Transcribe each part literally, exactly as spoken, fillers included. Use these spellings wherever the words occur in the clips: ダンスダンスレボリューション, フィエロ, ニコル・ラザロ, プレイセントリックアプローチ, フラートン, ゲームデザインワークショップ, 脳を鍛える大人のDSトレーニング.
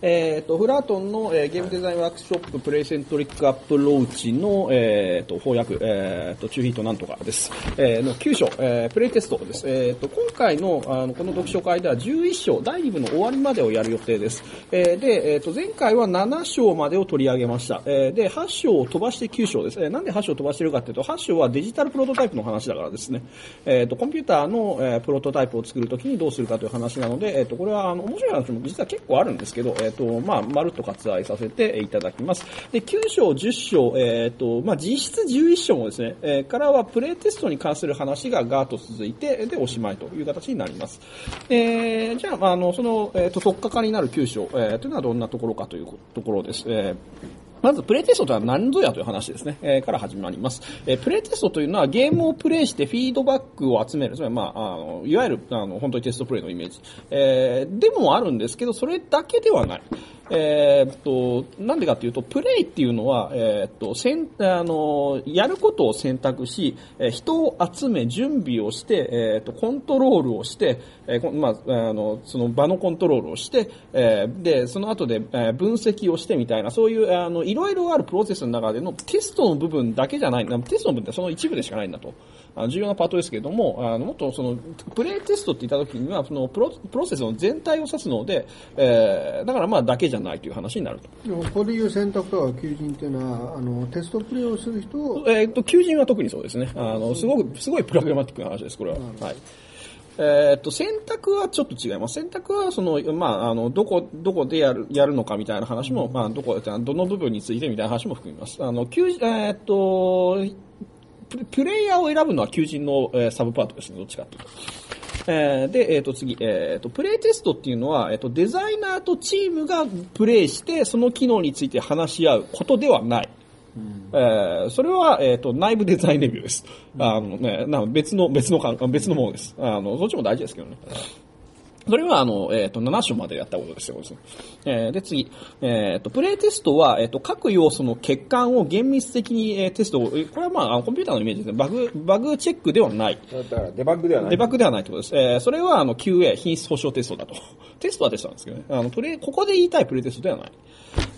えー、とフラートンの、えー、ゲームデザインワークショッププレイセントリックアプローチの、えー、と翻訳、えー、と中ヒートなんとかです、えー、のきゅう章、えー、プレイテストです、えー、と今回 の, あのこの読書会ではじゅういっ章だいに部の終わりまでをやる予定です、えーでえー、と前回はなな章までを取り上げました、えー、ではち章を飛ばしてきゅう章です、えー、なんではち章を飛ばしてるかというとはち章はデジタルプロトタイプの話だからですね、えー、とコンピューターの、えー、プロトタイプを作るときにどうするかという話なので、えー、とこれはあの面白い話も実は結構あるんですけど、えーとまあ、まるっと割愛させていただきます。できゅう章じゅっ章、えーとまあ、実質じゅういっ章もですね、えー、からはプレイテストに関する話がガーッと続いてでおしまいという形になります、えー、じゃあ、あのその、えーと、取っかかりになるきゅう章、えー、というのはどんなところかというところです、えーまずプレイテストとは何ぞやという話ですね、えー、から始まります、えー、プレイテストというのはゲームをプレイしてフィードバックを集める、つまり、まあ、あのいわゆるあの本当にテストプレイのイメージ、えー、でもあるんですけどそれだけではない。えー、っとなんでかというとプレイっていうのは、えー、っとせんあのやることを選択し、えー、人を集め準備をして、えー、っとコントロールをして、えーまあ、あのその場のコントロールをして、えー、でその後で、えー、分析をしてみたいなそういうあのいろいろあるプロセスの中でのテストの部分だけじゃないテストの部分ってその一部でしかないんだとあの重要なパートですけれどもあのもっとそのプレイテストって言った時にはそのプロ、プロセスの全体を指すので、えー、だからまあだけじゃないという話になると。ここでいう選択とは求人というのはあのテストプレイをする人を、えー、っと求人は特にそうですねあのすごくすごいプログラマティックな話ですこれは、はいえー、っと選択はちょっと違います。選択はその、まあ、あのどこどこでやるやるのかみたいな話も、まあ、どこどの部分についてみたいな話も含みます。あの求人、えー、っとプレイヤーを選ぶのは求人の、えー、サブパートですね。どっちかというと。えー、で、えー、と次、えーと、プレイテストっていうのは、えーと、デザイナーとチームがプレイしてその機能について話し合うことではない。うんえー、それは、えー、と内部デザインレビューです、うんあのね、なん別の別の別のものですあのそっちも大事ですけどねそれはあの、えー、となな章までやったことですよですね、えー、で次、えー、とプレイテストは、えー、と各要素の欠陥を厳密的に、えー、テストをこれは、まあ、コンピューターのイメージですねバグ、バグチェックではないだからデバッグではないデバッグではないということです、えー、それはあの キューエー 品質保証テストだとテストはテストなんですけどねあのプレイここで言いたいプレイテストではない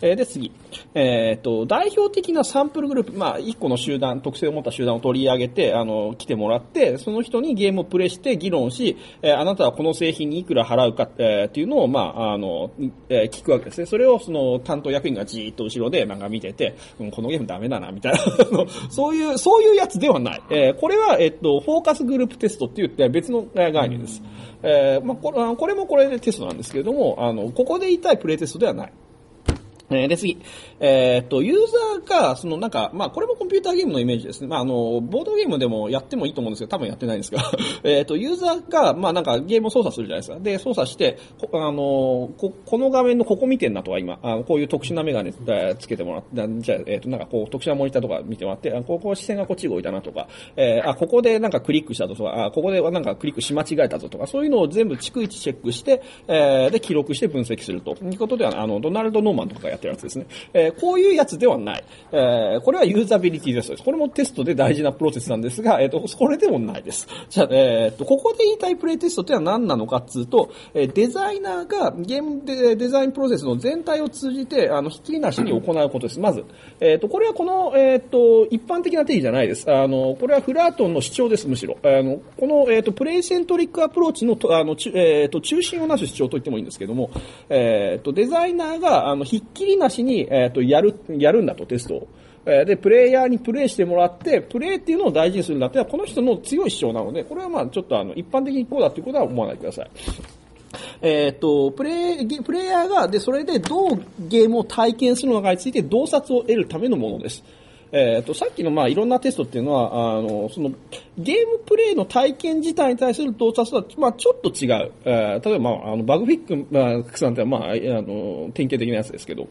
えー、で次、えーと、代表的なサンプルグループ、まあ、いっこの集団特性を持った集団を取り上げてあの来てもらってその人にゲームをプレイして議論し、えー、あなたはこの製品にいくら払うか、えー、っていうのを、まああのえー、聞くわけですねそれをその担当役員がじーっと後ろでなんか見てて、うん、このゲームダメだなみたいなそういう、そういうやつではない、えー、これは、えーと、フォーカスグループテストって言って別の概念です、えーまあ、こ, これもこれでテストなんですけれどもあのここで言いたいプレイテストではないで次、えー、っとユーザーがそのなんかまあこれもコンピューターゲームのイメージですね。まああのボードゲームでもやってもいいと思うんですけど多分やってないんですが、えー、っとユーザーがまあなんかゲームを操作するじゃないですか。で操作してあの こ, この画面のここ見てんなとか今あのこういう特殊なメガネつけてもらってじゃあえー、っとなんかこう特殊なモニターとか見てもらってここ視線がこっち動いたなとか、えー、あここでなんかクリックしたとかあここでなんかクリックし間違えたぞとかそういうのを全部逐一チェックして、えー、で記録して分析するということではあのドナルド・ノーマンとかやってやつですねえー、こういうやつではない、えー、これはユーザビリティです。これもテストで大事なプロセスなんですが、えー、とこれでもないです。じゃあ、えー、とここで言いたいプレイテストってのは何なのかっつうと、えー、デザイナーがゲームでデザインプロセスの全体を通じてあのひっきりなしに行うことです。まず、えー、とこれはこの、えー、と一般的な定義じゃないです。あのこれはフラートンの主張です。むしろあのこの、えー、とプレイセントリックアプローチの、あの、えー、と中心をなす主張と言ってもいいんですけども、えー、とデザイナーがあのひっきりなしに、えー、とやる、やるんだとテストを、えー、でプレイヤーにプレイしてもらってプレイっていうのを大事にするんだってこの人の強い主張なのでこれはまあちょっとあの一般的にこうだということは思わないでください。えー、とプレイ、プレイヤーがでそれでどうゲームを体験するのかについて洞察を得るためのものです。えー、とさっきのまあいろんなテストっていうのはあのそのゲームプレイの体験自体に対する洞察とは、まあ、ちょっと違う、えー、例えば、まあ、あのバグフィック、まあ、さんっては、まあ、あの典型的なやつですけど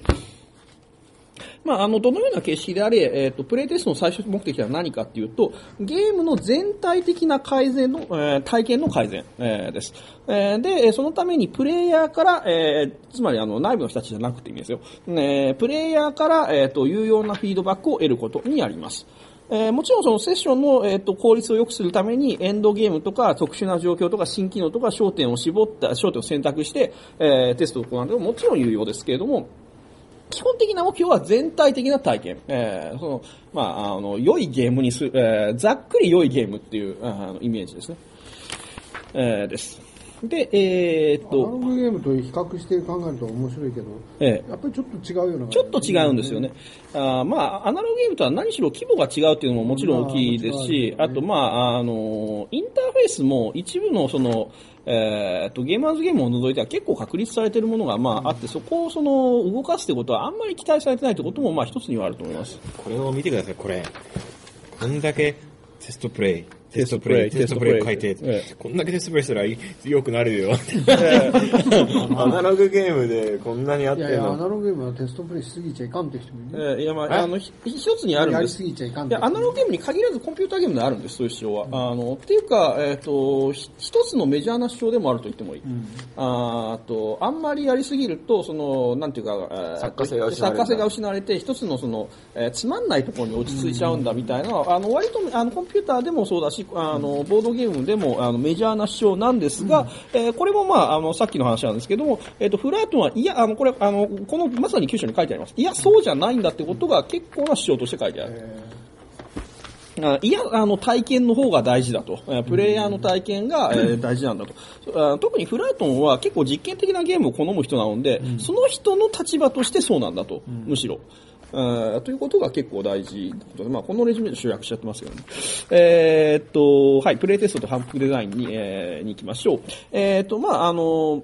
まあ、あのどのような形式であれ、えー、とプレイテストの最終目的は何かというとゲームの全体的な改善の、えー、体験の改善、えー、です、えー、でそのためにプレイヤーから、えー、つまりあの内部の人たちじゃなくていいんですよ、えー、プレイヤーから、えー、と有用なフィードバックを得ることにあります。えー、もちろんそのセッションの、えー、と効率を良くするためにエンドゲームとか特殊な状況とか新機能とか焦点を絞った焦点を選択して、えー、テストを行うのももちろん有用ですけれども、基本的な目標は全体的な体験、えー、そのまああの良いゲームにする、えー、ざっくり良いゲームっていうあのイメージですね、えー、です。で、えー、っとアナログゲームと比較して考えると面白いけど、ええ、やっぱりちょっと違うような、ちょっと違うんですよね。あ、まあアナログゲームとは何しろ規模が違うっていうのももちろん大きいですし、あとまああのインターフェースも一部のそのえー、っとゲーマーズゲームを除いては結構確立されているものがまああって、そこをその動かすってことはあんまり期待されてないってこともまあ一つにはあると思います。これを見てください。これこんだけテストプレイ。テストプレイ、テストプレイ書いて、ええ、こんだけテストプレイしたら良くなるよ。アナログゲームでこんなにあってんの。いやいや、アナログゲームはテストプレイしすぎちゃいかんって人もいる。ええ、いや、まあ、あの、一つにあるんです。やりすぎちゃいかんって。いや、アナログゲームに限らずコンピューターゲームであるんです、そういう主張は。うん、あの、っていうか、えっと、一つのメジャーな主張でもあると言ってもいい。うん、あ, あと、あんまりやりすぎると、その、なんていうか、作家性が失われて。作家性が失われて、一つのその、えー、つまんないところに落ち着いちゃうんだみたいな、うん、あの、割と、あの、コンピューターでもそうだし、あのボードゲームでもあのメジャーな主張なんですが、うん、えー、これも、まあ、あのさっきの話なんですけども、えー、とフラートンはいやあのこれあのこのまさにきゅう章に書いてあります。いやそうじゃないんだってことが結構な主張として書いてある。いやあの体験の方が大事だと、プレイヤーの体験が、えー、大事なんだと。特にフラートンは結構実験的なゲームを好む人なので、うん、その人の立場としてそうなんだと、うん、むしろあということが結構大事なことで、まあ、このレジュメで集約しちゃってますけどね。えー、っと、はい、プレイテストと反復デザインに、えー、に行きましょう。えー、っと、まあ、あの、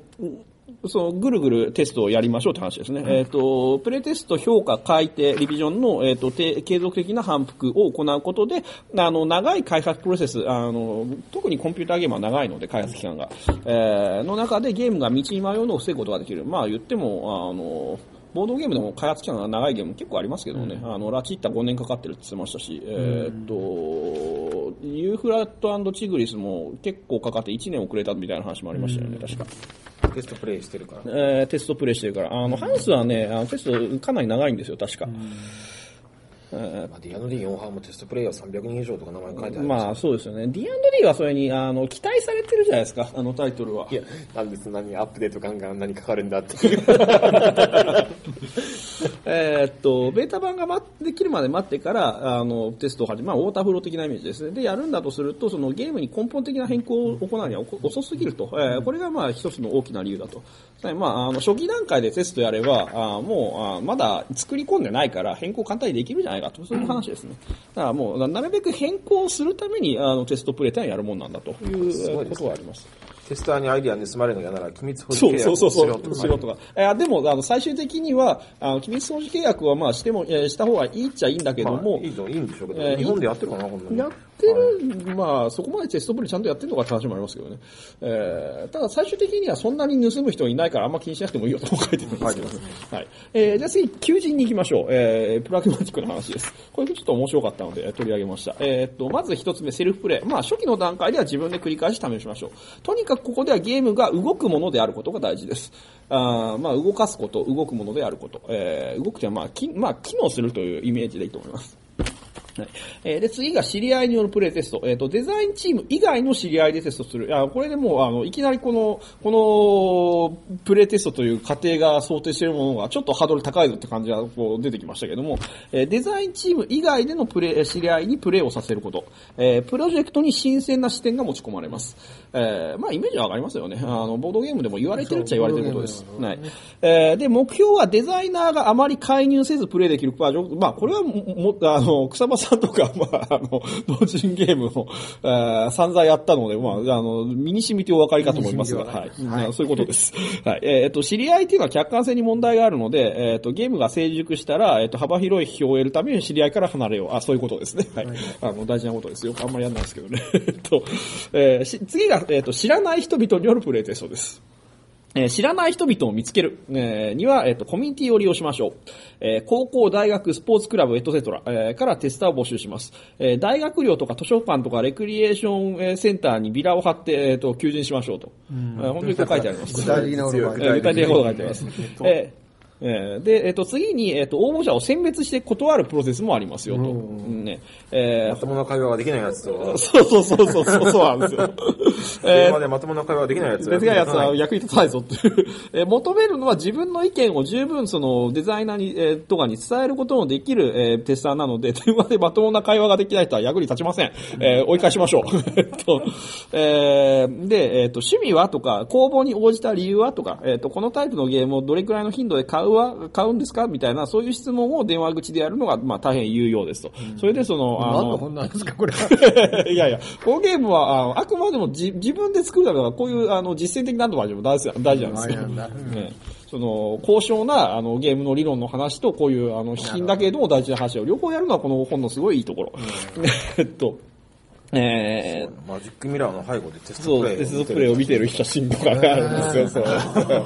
そのぐるぐるテストをやりましょうって話ですね。うん、えっと、プレイテスト、評価、改定、リビジョンの、えっと、継続的な反復を行うことで、あの、長い開発プロセス、あの、特にコンピューターゲームは長いので、開発期間が、えー、の中でゲームが道に迷うのを防ぐことができる。まあ、言っても、あの、ボードゲームでも開発期間が長いゲーム結構ありますけどね、うん、あのラチッタごねんかかってるって言ってましたし、うん、えー、っとユーフラット&チグリスも結構かかっていちねん遅れたみたいな話もありましたよね、うん、確かテストプレイしてるから、えー、テストプレイしてるからあの、うん、ハンスはねあのテストかなり長いんですよ確か、うん、えー、ディアンドディよん班もテストプレイヤーさんびゃくにん以上とか名前書いてあるんですよ、まあそうですよね。ディアンドディはそれにあの期待されてるじゃないですか、あのタイトルは。いやなんでそんなにアップデートガンガン何かかるんだってえっとベータ版が待できるまで待ってからあのテストを始め、まあウォーターフロー的なイメージですね。でやるんだとするとそのゲームに根本的な変更を行うには遅すぎると、えー、これがまあ一つの大きな理由だと。まあ、あの初期段階でテストやればあもうあまだ作り込んでないから変更簡単にできるじゃないかと、そういう話ですね。だからもうなるべく変更するためにあのテストプレイタイムやるもんなんだということはあります。テスターにアイディア盗まれるのやなら機密保持契約をしろとか。そうそうそうそう。とか。いやでもあの最終的にはあの機密保持契約はまあしても、えー、した方がいいっちゃいいんだけども。まあ、いいのいいんでしょうけど、えー、日本でやってるかなこんなに。やってる、はい、まあそこまでテストプレイちゃんとやってるのかって話もありますけどね。えー、ただ最終的にはそんなに盗む人いないからあんま気にしなくてもいいよと書いてるんですけど。はい。はい、えー、じゃあ次求人に行きましょう。えー、プラグマティックの話です。これちょっと面白かったので取り上げました。えー、っとまず一つ目セルフプレイ。まあ初期の段階では自分で繰り返し試しましょう。とにかくここではゲームが動くものであることが大事です。あ、まあ、動かすこと動くものであること、えー、動くというのは、まあきまあ、機能するというイメージでいいと思います。はい、えー、で次が知り合いによるプレイテスト、えーと、デザインチーム以外の知り合いでテストする。あ、これでもうあのいきなりこのこのプレイテストという過程が想定しているものがちょっとハードル高いぞって感じがこう出てきましたけども、えー、デザインチーム以外でのプレイ知り合いにプレイをさせること、えー、プロジェクトに新鮮な視点が持ち込まれます。えー、まあイメージはわかりますよね。あのボードゲームでも言われてるっちゃ言われてることです。はい、えー、で目標はデザイナーがあまり介入せずプレイできるバージョン。まあこれはもあの草場さんとか、まあ、あの同人ゲームを、えー、散々やったので、まあ、あの身に染みてお分かりかと思いますが、はいはい、そういうことです。はい、えー、と知り合いというのは客観性に問題があるので、えー、とゲームが成熟したら、えー、と幅広い票を得るために知り合いから離れよう。あ、そういうことですね。はい、あの大事なことですよ。あんまりやんないですけどねと、えー、次が、えー、と知らない人々によるプレイテストです。えー、知らない人々を見つける、えー、には、えっと、コミュニティを利用しましょう。えー、高校、大学、スポーツクラブ、エトセトラ、えー、からテスターを募集します。えー、大学寮とか図書館とかレクリエーションセンターにビラを貼って、えっと、求人しましょうと。うん、えー、本当にこう書いてあります。具体的なことが書いてあります。えーえー、で、えー、と次に、えー、と応募者を選別して断るプロセスもありますよと。うんね、えー、まともな会話ができないやつと。そうそうそうそうそうそうなんですよ。電話でまともな会話ができないやつ。できないやつは役に立たないぞっていう、えー。求めるのは自分の意見を十分そのデザイナーに、えー、とかに伝えることのできる、えー、テスターなので、電話でまともな会話ができない人は役に立ちません。えー、追い返しましょう。とえー、で、えー、と趣味はとか公募に応じた理由はとか、えー、とこのタイプのゲームをどれくらいの頻度で買うは買うんですかみたいな、そういう質問を電話口でやるのが、まあ、大変有用ですと。うん、それでその、あの、何の本なんですかこれいやいや、このゲームは あ, あくまでもじ自分で作るためだから、こういうあの実践的なのも大事なんですよ。その高尚なあのゲームの理論の話と、こういうあの品品だけでも大事な話を両方やるのはこの本のすごいいいところ。えっと。えー、マジックミラーの背後でテストプレイを、そうテストプレイを見てる写真とかがあるんですよ。そういやいや、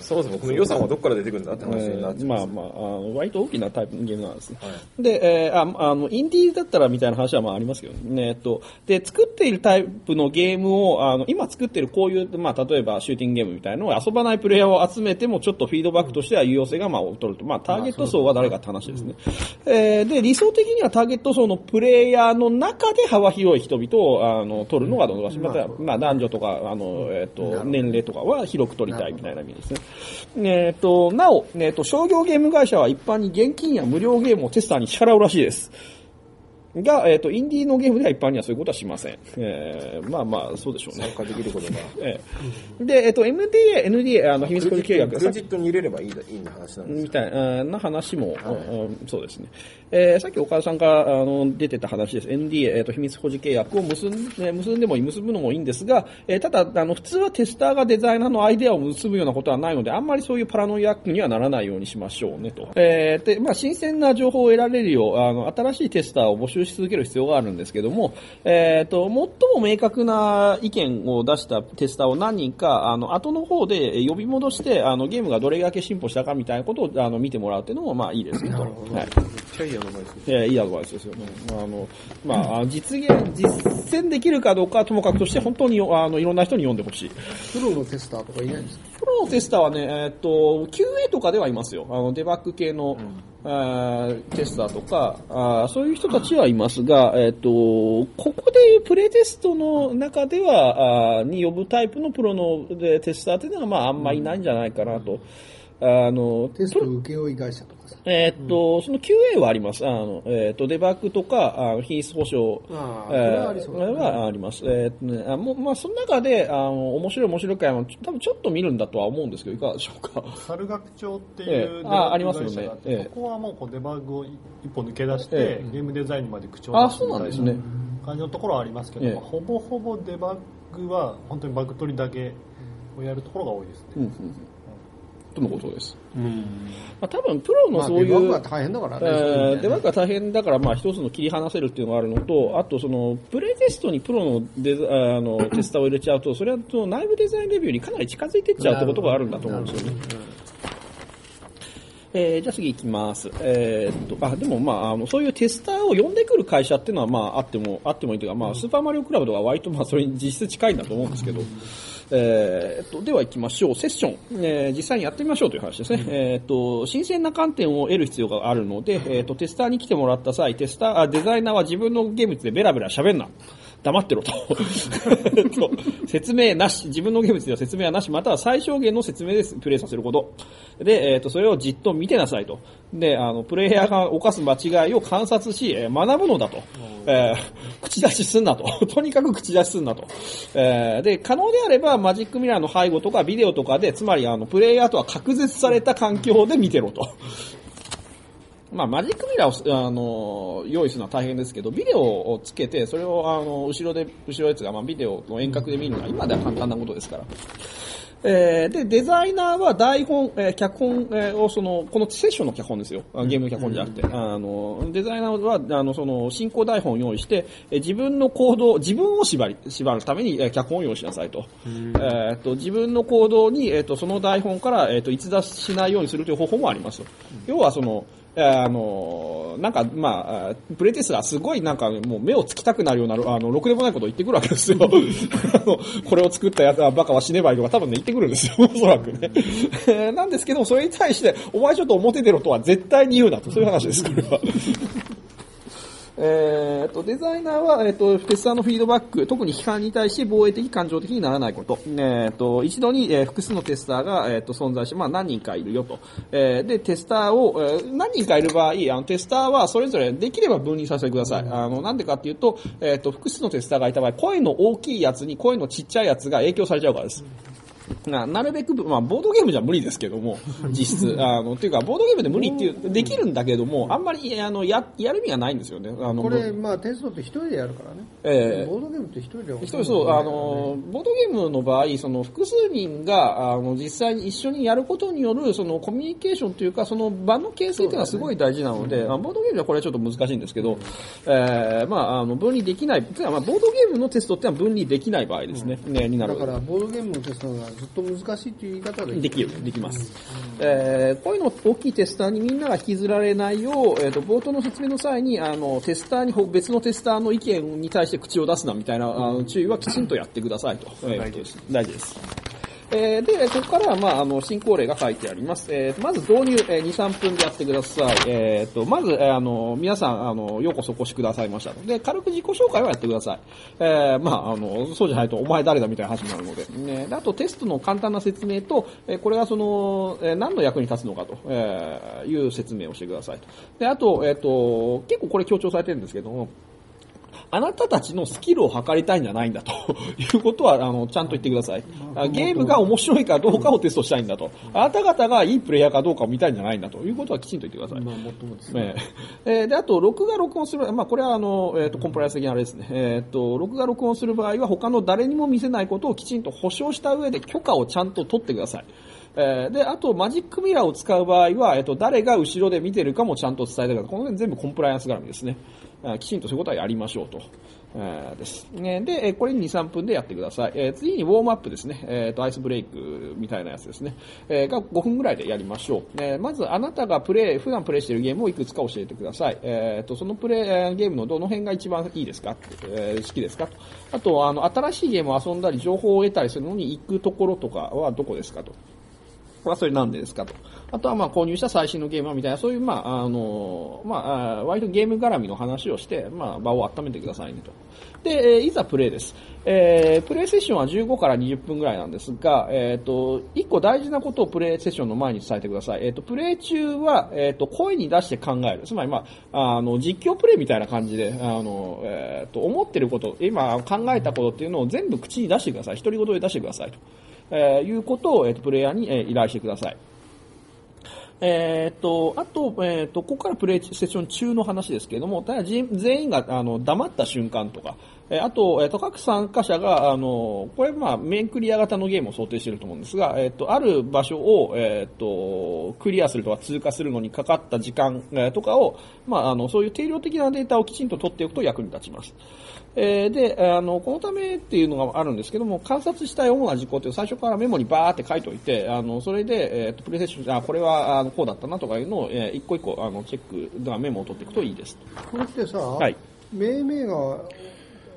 そもそもこの予算はどこから出てくるんだって話になってます。えー、まあまあ、あの割と大きなタイプのゲームなんですね。はい、で、えー、ああのインディーだったらみたいな話はまあありますけどね。えっとで作っているタイプのゲームをあの今作っているこういう、まあ、例えばシューティングゲームみたいなのを遊ばないプレイヤーを集めてもちょっとフィードバックとしては有用性がまあ劣ると。まあターゲット層は誰かって話ですね。えー、で理想的にはターゲット層のプレイヤーの中で幅広い人々をあの取るのがどうかし、また、まあ、男女とかあの、えー、と年齢とかは広く取りたいみたいな意味ですね。えー、となお、えー、と商業ゲーム会社は一般に現金や無料ゲームをテスターに支払うらしいですが、えー、とインディーのゲームでは一般にはそういうことはしません。えー、まあまあそうでしょうね。参加できることがえー、で、えー、と エムディーエー、エヌディーエー あの秘密保持契約、クレジットに入れればいいいいな話なんですみたいな話も、はいうん、そうですね。えー、さっき岡田さんからあの出てた話です。エヌディーエー、えー、と秘密保持契約を結んで結んでもいい、結ぶのもいいんですが、えー、ただあの普通はテスターがデザイナーのアイデアを結ぶようなことはないので、あんまりそういうパラノイアックにはならないようにしましょうねと。えー、でまあ新鮮な情報を得られるようあの新しいテスターを募集し続ける必要があるんですけども、えー、と最も明確な意見を出したテスターを何人かあの後の方で呼び戻してあのゲームがどれだけ進歩したかみたいなことをあの見てもらうというのもまあいいですねと。はい、めっちゃいいアドバイスですね。いいアドバイスですよね。あの、まあ、実現実践できるかどうかはともかくとして、本当にあのいろんな人に読んでほしい。プロのテスターとかいないんですか？プロのテスターはね、えー、と キューエー とかではいますよ。あのデバッグ系の、うんあテスターとかあーそういう人たちはいますが、えっと、ここでいうプレテストの中ではあに呼ぶタイプのプロのでテスターというのは、まあ、あんまりいないんじゃないかなと。あのテスト請負会社とかさ、えーっとうん、その キューエー はあります。あのえー、っとデバッグとか品質保証あ、えー、ありそう、ね、はあります。えーっとね、あもうまあその中であの面白い面白い会も多分ちょっと見るんだとは思うんですけど、いかがでしょうか。猿楽町っていうデバッグ会社があって、えーあありますよね、えー、ここはもうこうデバッグを一歩抜け出して、えー、ゲームデザインまで口を出すみたいな、あ、そうなんですね、感じのところはありますけど、えー、ほぼほぼデバッグは本当にバグ取りだけをやるところが多いですね。うんうんうんとのことです。うんまあ、多分プロのそういう、まあ、デバッグが大変だから、ねえー、デバッグが大変だから、まあ一つの切り離せるっていうのがあるのと、あとそのプレイテストにプロのデザあのテスターを入れちゃうと、それはその内部デザインレビューにかなり近づいていっちゃうってことがあるんだと思うんですよね。えー、じゃあ次行きます。えー、っと、あ、でもまあ、あの、そういうテスターを呼んでくる会社っていうのはまあ、あっても、あってもいいというか、まあ、スーパーマリオクラブとか割とまあ、それに実質近いんだと思うんですけど、えー、っと、では行きましょう。セッション、えー、実際にやってみましょうという話ですね。えー、っと、新鮮な観点を得る必要があるので、えー、っと、テスターに来てもらった際、テスター、あ、デザイナーは自分のゲームでベラベラ喋んな。黙ってろと説明なし、自分のゲームについては説明はなし、または最小限の説明でプレイさせることで、えー、とそれをじっと見てなさいと。で、あのプレイヤーが犯す間違いを観察し、えー、学ぶのだと、えー、口出しすんなととにかく口出しすんなと、えー、で可能であればマジックミラーの背後とかビデオとかで、つまりあのプレイヤーとは隔絶された環境で見てろとまあ、マジックミラーを、あのー、用意するのは大変ですけど、ビデオをつけて、それを、あのー、後ろで、後ろやつが、まあ、ビデオの遠隔で見るのは、今では簡単なことですから。えー、で、デザイナーは台本、えー、脚本、えー、を、その、このセッションの脚本ですよ。ゲームの脚本じゃなくて。あの、デザイナーは、あの、その、進行台本を用意して、えー、自分の行動、自分を縛り、縛るために、えー、脚本を用意しなさいと。えー、と、自分の行動に、えー、と、その台本から、えー、と、逸脱しないようにするという方法もあります。要は、その、あのなんかまあプレテスがすごいなんかもう目をつきたくなるようなあのろくでもないことを言ってくるわけですよ。あのこれを作ったやつはバカは死ねばいいとか多分ね言ってくるんですよ、おそらくね。なんですけどもそれに対してお前ちょっと表出ろとは絶対に言うなと、そういう話ですこれは。えー、とデザイナーは、えー、とフェスターのフィードバック、特に批判に対して防衛的感情的にならないこと、えー、と一度に、えー、複数のテスターが、えー、と存在して、まあ、何人かいるよと、えー、でテスターを、えー、何人かいる場合あのテスターはそれぞれできれば分離させてください。あのなんでかっていうと、えー、と複数のテスターがいた場合声の大きいやつに声のちっちゃいやつが影響されちゃうからです。な, なるべく、まあ、ボードゲームじゃ無理ですけども、実質、あの、っていうか、ボードゲームで無理っていう、できるんだけども、あんまり、あの、や、やる意味はないんですよね。あのこれ、まあ、テストって一人でやるからね。えー、ボードゲームって一人でやるからね。一人、そう、あの、ボードゲームの場合、その、複数人が、あの、実際に一緒にやることによる、その、コミュニケーションというか、その場の形成というのはすごい大事なので、ね、あのボードゲームではこれはちょっと難しいんですけど、えー、まあ、あの、分離できない、つまり、まあ、ボードゲームのテストってのは分離できない場合ですね。うん、ね、になる。だから、ボードゲームのテストが、ずっと難しいという言い方でできる、できます。えー、こういうの大きいテスターにみんなが引きずられないよう、えっと、冒頭の説明の際に、あの、テスターに、別のテスターの意見に対して口を出すなみたいな、あの、注意はきちんとやってくださいと。えー、大事です。大事です。えー、で、ここからは、まあ、あの、進行例が書いてあります。えー、まず導入、えー、に、さんぷんでやってください。えー、と、まず、えー、あの、皆さん、あの、ようこそお越しくださいましたので、軽く自己紹介はやってください。えー、まあ、あの、そうじゃないと、お前誰だみたいな話になるので。ね、あと、テストの簡単な説明と、えー、これがその、えー、何の役に立つのかと、えー、いう説明をしてくださいと。で、あと、えー、と、結構これ強調されてるんですけども、あなたたちのスキルを測りたいんじゃないんだということはあのちゃんと言ってください。ゲームが面白いかどうかをテストしたいんだと、あなた方がいいプレイヤーかどうかを見たいんじゃないんだということはきちんと言ってください。まあ、もっともですね。えー、であと録画録音する、まあこれはあの、えー、とコンプライアンス的なあれですね。えっ、ー、と録画録音する場合は他の誰にも見せないことをきちんと保証した上で許可をちゃんと取ってください。えー、であとマジックミラーを使う場合は、えー、と誰が後ろで見てるかもちゃんと伝えてください。この辺全部コンプライアンス絡みですね。きちんとそういうことはやりましょうと、えー、です。で、これに、さんぷんでやってください。えー、次にウォームアップですね。えっと、アイスブレイクみたいなやつですね。えー、がごふんぐらいでやりましょう。えー、まず、あなたがプレイ、普段プレイしているゲームをいくつか教えてください。えっと、そのプレイ、ゲームのどの辺が一番いいですか、えー、好きですかと。あと、あの、新しいゲームを遊んだり、情報を得たりするのに行くところとかはどこですかと。はそれなんでですかと。あとはまあ購入した最新のゲームはみたいな、そういうまああのまあ割とゲーム絡みの話をしてまあ場を温めてくださいねと。で、いざプレイです。えー、プレイセッションはじゅうごからにじゅっぷんぐらいなんですが、えっと、一個大事なことをプレイセッションの前に伝えてください。えっと、プレイ中は、えっと、声に出して考える。つまり、まあ、あの、実況プレイみたいな感じで、あの、えっと、思ってること、今考えたことっていうのを全部口に出してください。独り言で出してくださいと。えー、いうことを、えー、とプレイヤーに、えー、依頼してください。えー、とあと、えー、とここからプレイセッション中の話ですけれども、ただ全員があの黙った瞬間とか、えー、あと、えー、と各参加者があのこれ、まあ、面クリア型のゲームを想定していると思うんですが、えー、とある場所を、えー、とクリアするとか通過するのにかかった時間、えー、とかを、まあ、あのそういう定量的なデータをきちんと取っておくと役に立ちます。えー、で、あの、このためっていうのがあるんですけども、観察したい主な事項っていう最初からメモにバーって書いておいて、あの、それで、えっと、プレイセッション、あ、これは、あの、こうだったなとかいうのを、えー、一個一個、あの、チェック、メモを取っていくといいです。これってさ、はい。命名が、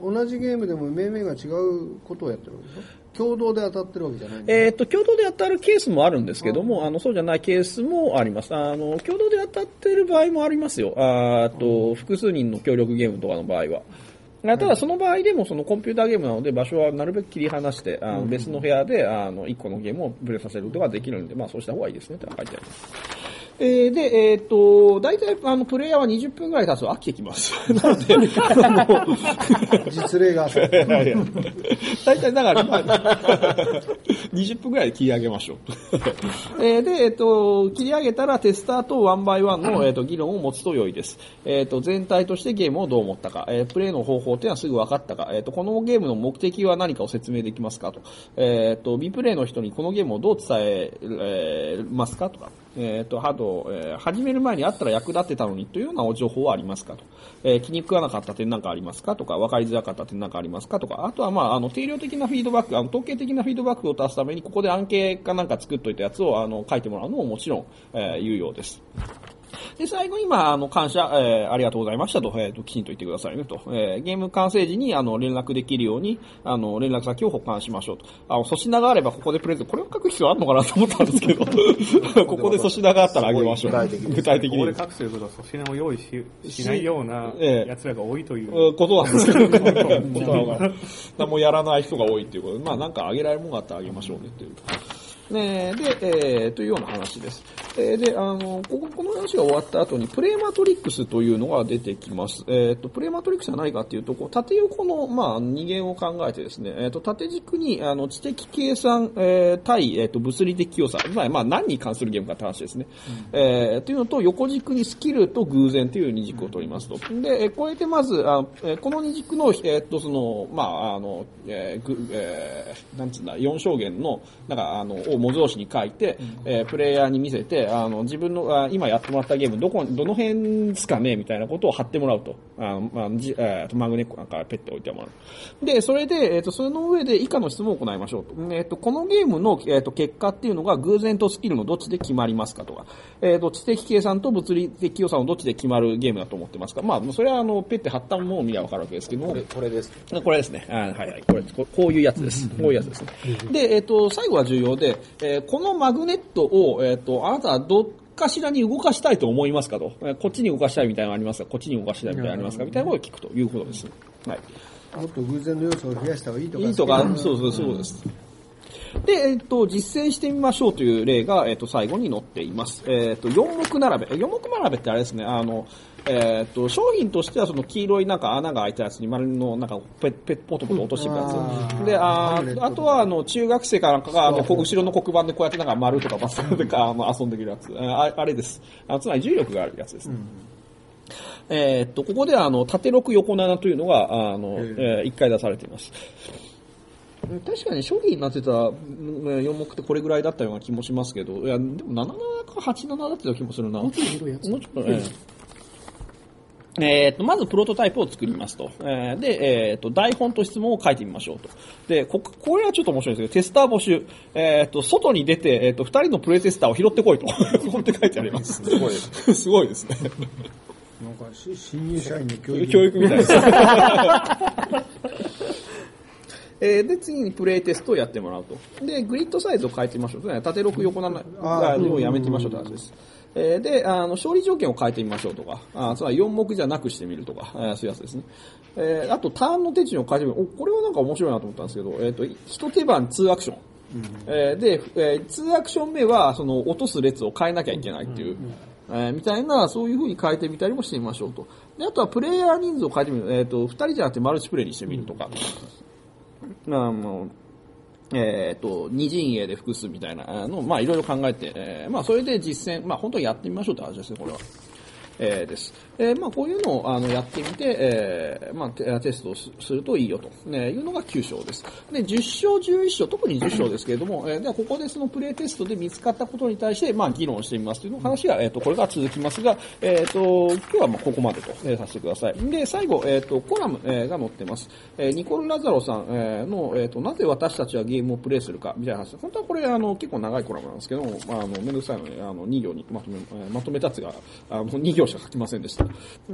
同じゲームでも命名が違うことをやってるわけでしょ？共同で当たってるわけじゃないんですね。えっと、共同で当たるケースもあるんですけども、あ, あの、そうじゃないケースもあります。あの、共同で当たってる場合もありますよ。あと、複数人の協力ゲームとかの場合は。ただその場合でもそのコンピューターゲームなので場所はなるべく切り離してあの別の部屋であのいっこのゲームをプレイさせることができるので、まあそうした方がいいですねと書いてあります。えー、で、えっ、ー、と、大体、あの、プレイヤーはにじゅっぷんぐらい経つと飽きてきます。なので、実例がある。いやいや大体、だから、まあ、にじゅっぷんぐらいで切り上げましょう。えー、で、えっ、ー、と、切り上げたらテスターとワンバイワンの、えー、と議論を持つと良いです。えっ、ー、と、全体としてゲームをどう思ったか、えー、プレイの方法っていうのはすぐ分かったか、えっ、ー、と、このゲームの目的は何かを説明できますかと、えっ、ー、と、未プレイの人にこのゲームをどう伝え、えー、ますかとか、えっ、ー、と、ハードえー、始める前にあったら役立ってたのにというような情報はありますかと、えー、気に食わなかった点なんかありますかとか、分かりづらかった点なんかありますかとか、あとはまああの定量的なフィードバック、あの統計的なフィードバックを出すためにここでアンケートかなんか作っといたやつをあの書いてもらうのももちろん、えー、有用です。で、最後に、まあ、あの、感謝、えー、ありがとうございましたと、えー、ときちんと言ってくださいねと、えー、ゲーム完成時に、あの、連絡できるように、あの、連絡先を保管しましょうと。あの、粗品があればここでプレゼント、これを書く必要あるのかなと思ったんですけど、ここで粗品があったらあげましょう。具体的に。具体的に。ここで書くということは、粗品を用意し、しないような、奴らが多いという、えー、ことなんですけど、何もやらない人が多いっていうことで、まあ、なんかあげられるものがあったらあげましょうねっていう。ねえ、で、えー、というような話です。えー、で、あの、ここ、この話が終わった後に、プレイマトリックスというのが出てきます。えっと、プレイマトリックスは何かっていうと、こう、縦横の、まあ、二元を考えてですね、えっと、縦軸に、あの、知的計算、えー、対、えっと、物理的要素、まあ、まあ、何に関するゲームかって話ですね。うん、えー、というのと、横軸にスキルと偶然という二軸を取りますと。で、こうやってまず、あのこの二軸の、えっと、その、まあ、あの、えー、ぐ、えー、なんつうんだ、四象限の、なんか、あの、模造紙に書いて、えー、プレイヤーに見せて、あの自分のあ今やってもらったゲームどこどの辺ですかねみたいなことを貼ってもらうと、あまあじあマグネットなんかペッて置いてもらう。でそれでえっ、ー、とその上で以下の質問を行いましょうと。えっ、ー、とこのゲームのえっ、ー、と結果っていうのが偶然とスキルのどっちで決まりますかとか、えっ、ー、と知的計算と物理的予算のどっちで決まるゲームだと思ってますか。まあそれはあのペッて貼ったものを見ればわかるわけですけども、これ、これです。これですね。あはいはいこれこういうやつです。こういうやつですね。でえっ、ー、と最後は重要で。えー、このマグネットを、えーと、あなたはどっかしらに動かしたいと思いますかと、えー、こっちに動かしたいみたいなのありますか、こっちに動かしたいみたいなのありますかみたいなことを聞くということです、はい、もっと偶然の要素を増やした方がいいとかいいとか、そうそうそうです、うんで、えっと、実践してみましょうという例が、えっと、最後に載っています。えっと、よん目並べ。よん目並べってあれですね、あの、えっと、商品としてはその黄色いなんか穴が開いたやつに丸のなんかペッ、ペッ、ポトポト落としていくやつ。うん、で、あ、あとはあの、中学生かなんかが、あの、後ろの黒板でこうやってなんか丸とかバスとか、あの、遊んでくるやつ。あ、あれです。あ、つまり重力があるやつですね。うんえっと、ここであの、縦ろく横ななというのが、あの、えー、いっかい出されています。確かに初期になってたよん目ってこれぐらいだったような気もしますけど、いやでもななじゅうななかはちじゅうななだった気もするな。もうちょっと広いやつ。もうちょっとね。えー、っと、まずプロトタイプを作りますと。えー、で、えー、っと、台本と質問を書いてみましょうと。で、こ、これはちょっと面白いんですけど、テスター募集。えー、っと、外に出て、えー、っと、ふたりのプレイテスターを拾ってこいと。こうって書いてあります。すごい。すごいですね。なんか、新入社員の教育。教育みたいです。えー、で、次にプレイテストをやってもらうと。で、グリッドサイズを変えてみましょうと、ね。縦ろく、横ななをやめてみましょうという話です。えー、で、あの、勝利条件を変えてみましょうとか、あつまりよん目じゃなくしてみるとか、そういうやつですね。えー、あと、ターンの手順を変えてみる。お、これはなんか面白いなと思ったんですけど、えっ、ー、と、一手番にアクション。うん、えー、で、えー、にアクション目は、その、落とす列を変えなきゃいけないっていう。うんうんえー、みたいな、そういう風に変えてみたりもしてみましょうと。で、あとはプレイヤー人数を変えてみる。えっ、ー、と、ふたりじゃなくてマルチプレイにしてみるとか。うんあのえっ、ー、と二陣営で複数みたいなのまあいろいろ考えて、えー、まあそれで実践まあ本当にやってみましょうって話ですねこれは、えー、です、えー、まあこういうのをあのやってみて、えー、まあテストをするといいよと、ね、いうのがきゅう章ですでじゅっ章じゅういっ章特にじゅっ章ですけれども、えー、ではここでそのプレイテストで見つかったことに対してまあ議論してみますというの話がえっ、ー、とこれが続きますがえっ、ー、と今日はまあここまでと、えー、させてくださいで最後えっ、ー、とコラム、えー、が載ってます、えー、ニコル・ラザロさん、えー、のえっ、ー、となぜ私たちはゲームをプレイするかみたいな話本当はこれあの結構長いコラムなんですけども、まあ、あのめんどくさいのであのに行にまとめまとめたつがあのに行しか書きませんでした。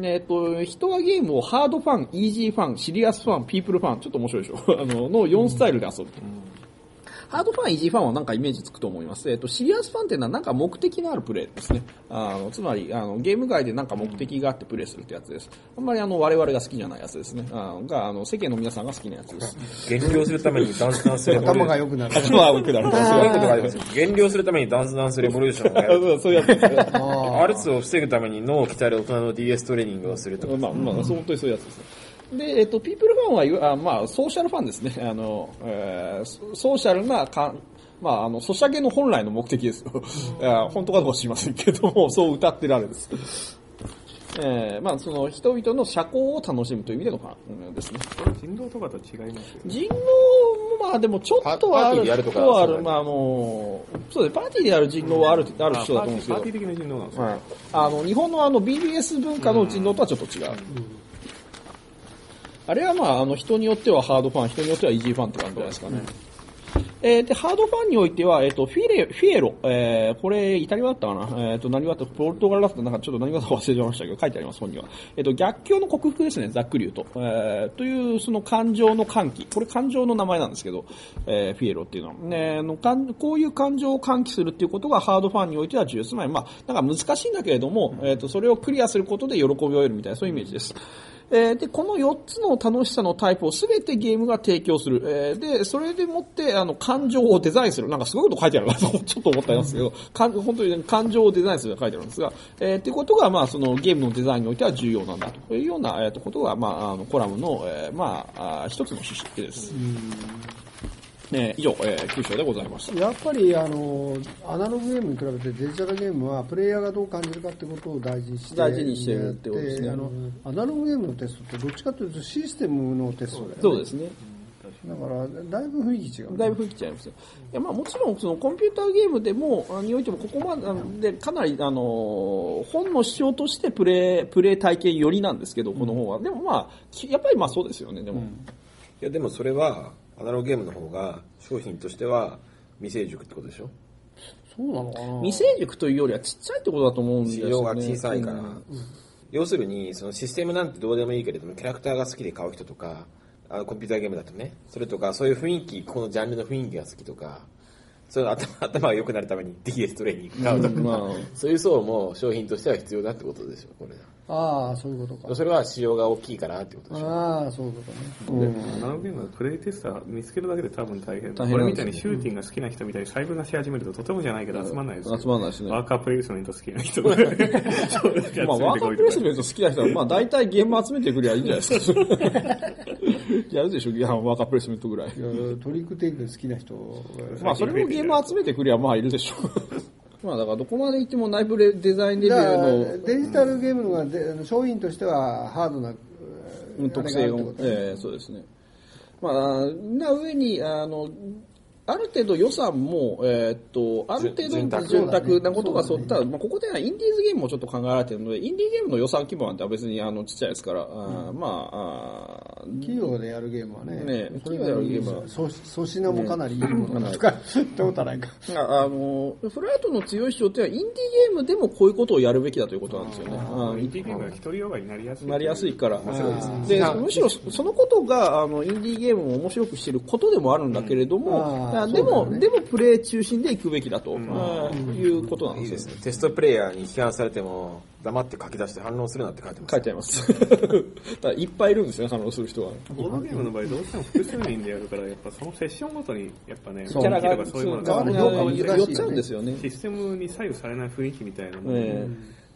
えっと、人はゲームをハードファン、イージーファン、シリアスファン、ピープルファン、ちょっと面白いでしょあの、のよんスタイルで遊ぶと。ハードファン、イージーファンはなんかイメージつくと思います。えっと、シリアスファンっていうのはなんか目的のあるプレイですね。あの、つまり、あの、ゲーム外でなんか目的があってプレイするってやつです。あんまりあの、我々が好きじゃないやつですね。あの、が、あの、世間の皆さんが好きなやつです。減量するためにダンスダンスレボリューション。頭が良くなる。頭が良くなる。悪いことがありますよ。減量するためにダンスダンスレボリューションをやる。そういうやつですね。アルツを防ぐために脳を鍛える大人の ディーエス トレーニングをするとか。まあ、まあ、本当にそういうやつですね。で、えっと、ピープルファンは、あまあ、ソーシャルファンですね。あの、えー、ソーシャルなか、まあ、あの、ソシャゲの本来の目的ですよ。本当かどうか知りませんけども、そう歌ってられるんです。えー、まあ、その、人々の社交を楽しむという意味でのファンですね。人狼とかと違いますよね。人狼も、まあでも、ちょっとはある。パーティーでやるとかはある。まあもう、そうです。パーティーでやる人狼はある、うん、ある人だと思うんですけど。パーティー的な人狼なんですか、はい、あの、日本のあの、ビーディーエス 文化の人狼とはちょっと違う。うんうんあれはまあ、あの、人によってはハードファン、人によってはイージーファンって感じですかね。えー、でハードファンにおいては、えー、とフィレ、フィエロ、えー、これイタリアだったかな、えー、と何があったポルトガルだったなんかちょっと何があったか忘れちゃいましたけど書いてあります本には、えー、と逆境の克服ですね、ざっくり言うと、えー、というその感情の喚起、これ感情の名前なんですけど、えー、フィエロっていうのは、ね、あのかんこういう感情を喚起するっていうことがハードファンにおいては重要、つまり、まあ、なんか難しいんだけれども、えー、とそれをクリアすることで喜びを得るみたいなそういうイメージです。えー、でこのよっつの楽しさのタイプを全てゲームが提供する、えー、でそれでもってあの感情をデザインする、なんかすごいこと書いてあるなとちょっと思ったんですけど本当に感情をデザインすると書いてあるんですが、えー、っていうことが、まあ、そのゲームのデザインにおいては重要なんだというような、えー、ことが、まあ、あのコラムの、えーまあ、一つの趣旨です。ね、以上、えー、きゅう章でございました。やっぱりあのアナログゲームに比べてデジタルゲームはプレイヤーがどう感じるかってことを大事にして大事にしてるってことですね。あのアナログゲームのテストってどっちかというとシステムのテストだよね。そうですね。だからだいぶ雰囲気違う、ね、だいぶ雰囲気違いますよ。いやまあもちろんそのコンピューターゲームでもにおいてもここまでかなりあの本の主張としてプレイプレイ体験寄りなんですけどこの本は、うん、でもまあやっぱりまあそうですよねでも、うん、いやでもそれは。アナログゲームの方が商品としては未成熟ってことでしょ。そうなのかな。未成熟というよりはちっちゃいってことだと思うんですよね。市場が小さいから、うん、要するにそのシステムなんてどうでもいいけれどもキャラクターが好きで買う人とかあのコンピューターゲームだとねそれとかそういう雰囲気このジャンルの雰囲気が好きとかそういう頭、頭が良くなるために ディーエス トレーニング買うとか、うんまあ、そういう層も商品としては必要だってことでしょこれ。ああそういうことか。それは市場が大きいからってことでしょ。ああそういうことね。アナログゲームはプレイテスター見つけるだけで多分大変。これみたいにシューティングが好きな人みたいに細分化し始めるととてもじゃないけど集まんないですよ。集まんないですね。ワーカープレイスメント好きな人。まあワーカープレイスメント好きな人はまあ大体ゲーム集めてくりゃいいんじゃないですか。やるでしょ。いやワーカープレイスメントぐらい。トリックテイク好きな人。まあそれもゲーム集めてくりゃまあいるでしょ。まあだからどこまで行っても内部デザインレビューのデジタルゲームが、うん、商品としてはハードな特性が、えー、そうですね。まあな上にあのある程度予算も、えー、っとある程度の潤沢なことが沿った、ねねまあ、ここではインディーズゲームもちょっと考えられているのでインディーゲームの予算規模なんては別にあのちっちゃいですから、うん、あまあ企業でやるゲームは ね, ね企業でやるゲームは粗品もかなりいいものとかどうたらいいかあのフライトの強い主張ってはインディーゲームでもこういうことをやるべきだということなんですよね。ああインディーゲームは一人用がになりやすいなりやすいから面白いです、ね、でむしろそのことがあのインディーゲームを面白くしていることでもあるんだけれども、うんでも、ね、でもプレイ中心で行くべきだと、うん、いうことなんですよ。いいですね。テストプレイヤーに批判されても黙って書き出して反論するなって書いてます。書いてます。だいっぱいいるんですよね反論する人は。ボードゲームの場合どうしても複数人でやるからやっぱそのセッションごとにやっぱねキャラがそういうものが寄っちゃうんですよね。システムに左右されない雰囲気みたいなのも、ね、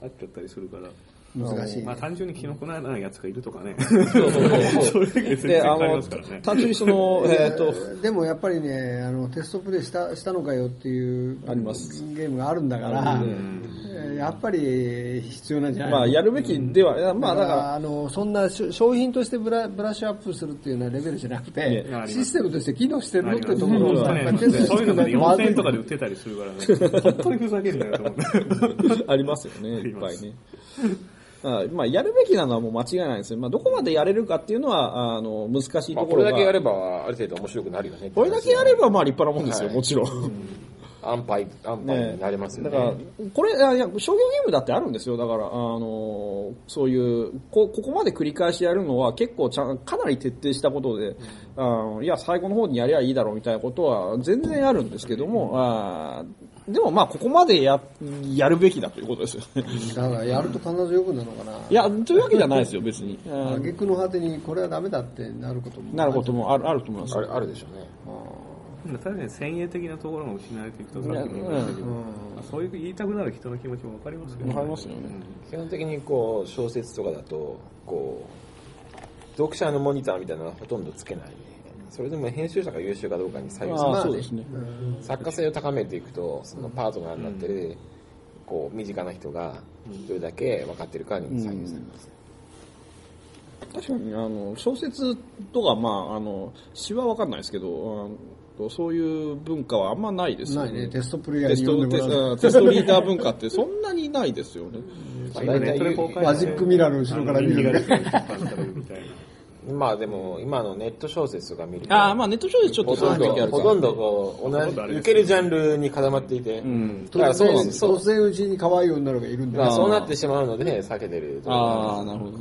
あっちゃったりするから。難しい。まあ単純に気のこないやつがいるとかね。そうそうそう。それで全然変わりますからね。単純にそのえっとでもやっぱりねあのテストプレイしたしたのかよっていうありますゲームがあるんだから、うん、やっぱり必要なんじゃない。まあやるべきでは、うん、まあだからあのそんな商品としてブラブラッシュアップするっていうのはレベルじゃなくてシステムとして機能してるのってところを、ね、そういうのでよんせんえんとかで売ってたりするからね。本当にふざけるんだよと思う。ありますよねいっぱいね。まあ、やるべきなのはもう間違いないですよ、まあ、どこまでやれるかっていうのはあの難しいところが、まあ、これだけやればある程度面白くなるよね。これだけやればまあ立派なもんですよ、はい、もちろん、うん、安牌安牌になりますよね。だからこれあいや商業ゲームだってあるんですよ。だからあのそういう こ, ここまで繰り返しやるのは結構ちゃかなり徹底したことで、うん、あのいや最後の方にやりゃいいだろうみたいなことは全然あるんですけども、うん、あでもまあここまで や, やるべきだということですよね。だからやると必ず良くなるのかな。いやというわけじゃないですよ別に。挙句の果てにこれはダメだってなることもなることもあ る, あると思います。 あ, あるでしょうね。あ確かに先鋭的なところが失われていくとさっきも言いましたけど、うんまあ、そういう言いたくなる人の気持ちも分かりますけど、ね、分かりますよね、うん、基本的にこう小説とかだとこう読者のモニターみたいなのはほとんどつけない、ね、それでも編集者が優秀かどうかに左右されて、そうですね、作家性を高めていくとそのパートナーになっているこう身近な人がどれだけ分かっているかに左右されます、うん、確かにあの小説とか、まあ、あの詩は分かんないですけどそういう文化はあんまないですよね。ないね。テストプレイヤーに呼んでもらう。テストリーダー文化ってそんなにないですよね。マジックミラーの後ろから見るみたいな。まあでも今のネット小説が見ると、ああまあネット小説ちょっとほとんどほとんどこう同じ受けるジャンルに固まっていて、うん、だからそうなんです。突然うちに可愛い女の子がいるんだよ。そうなってしまうので避けてると。ああなるほど。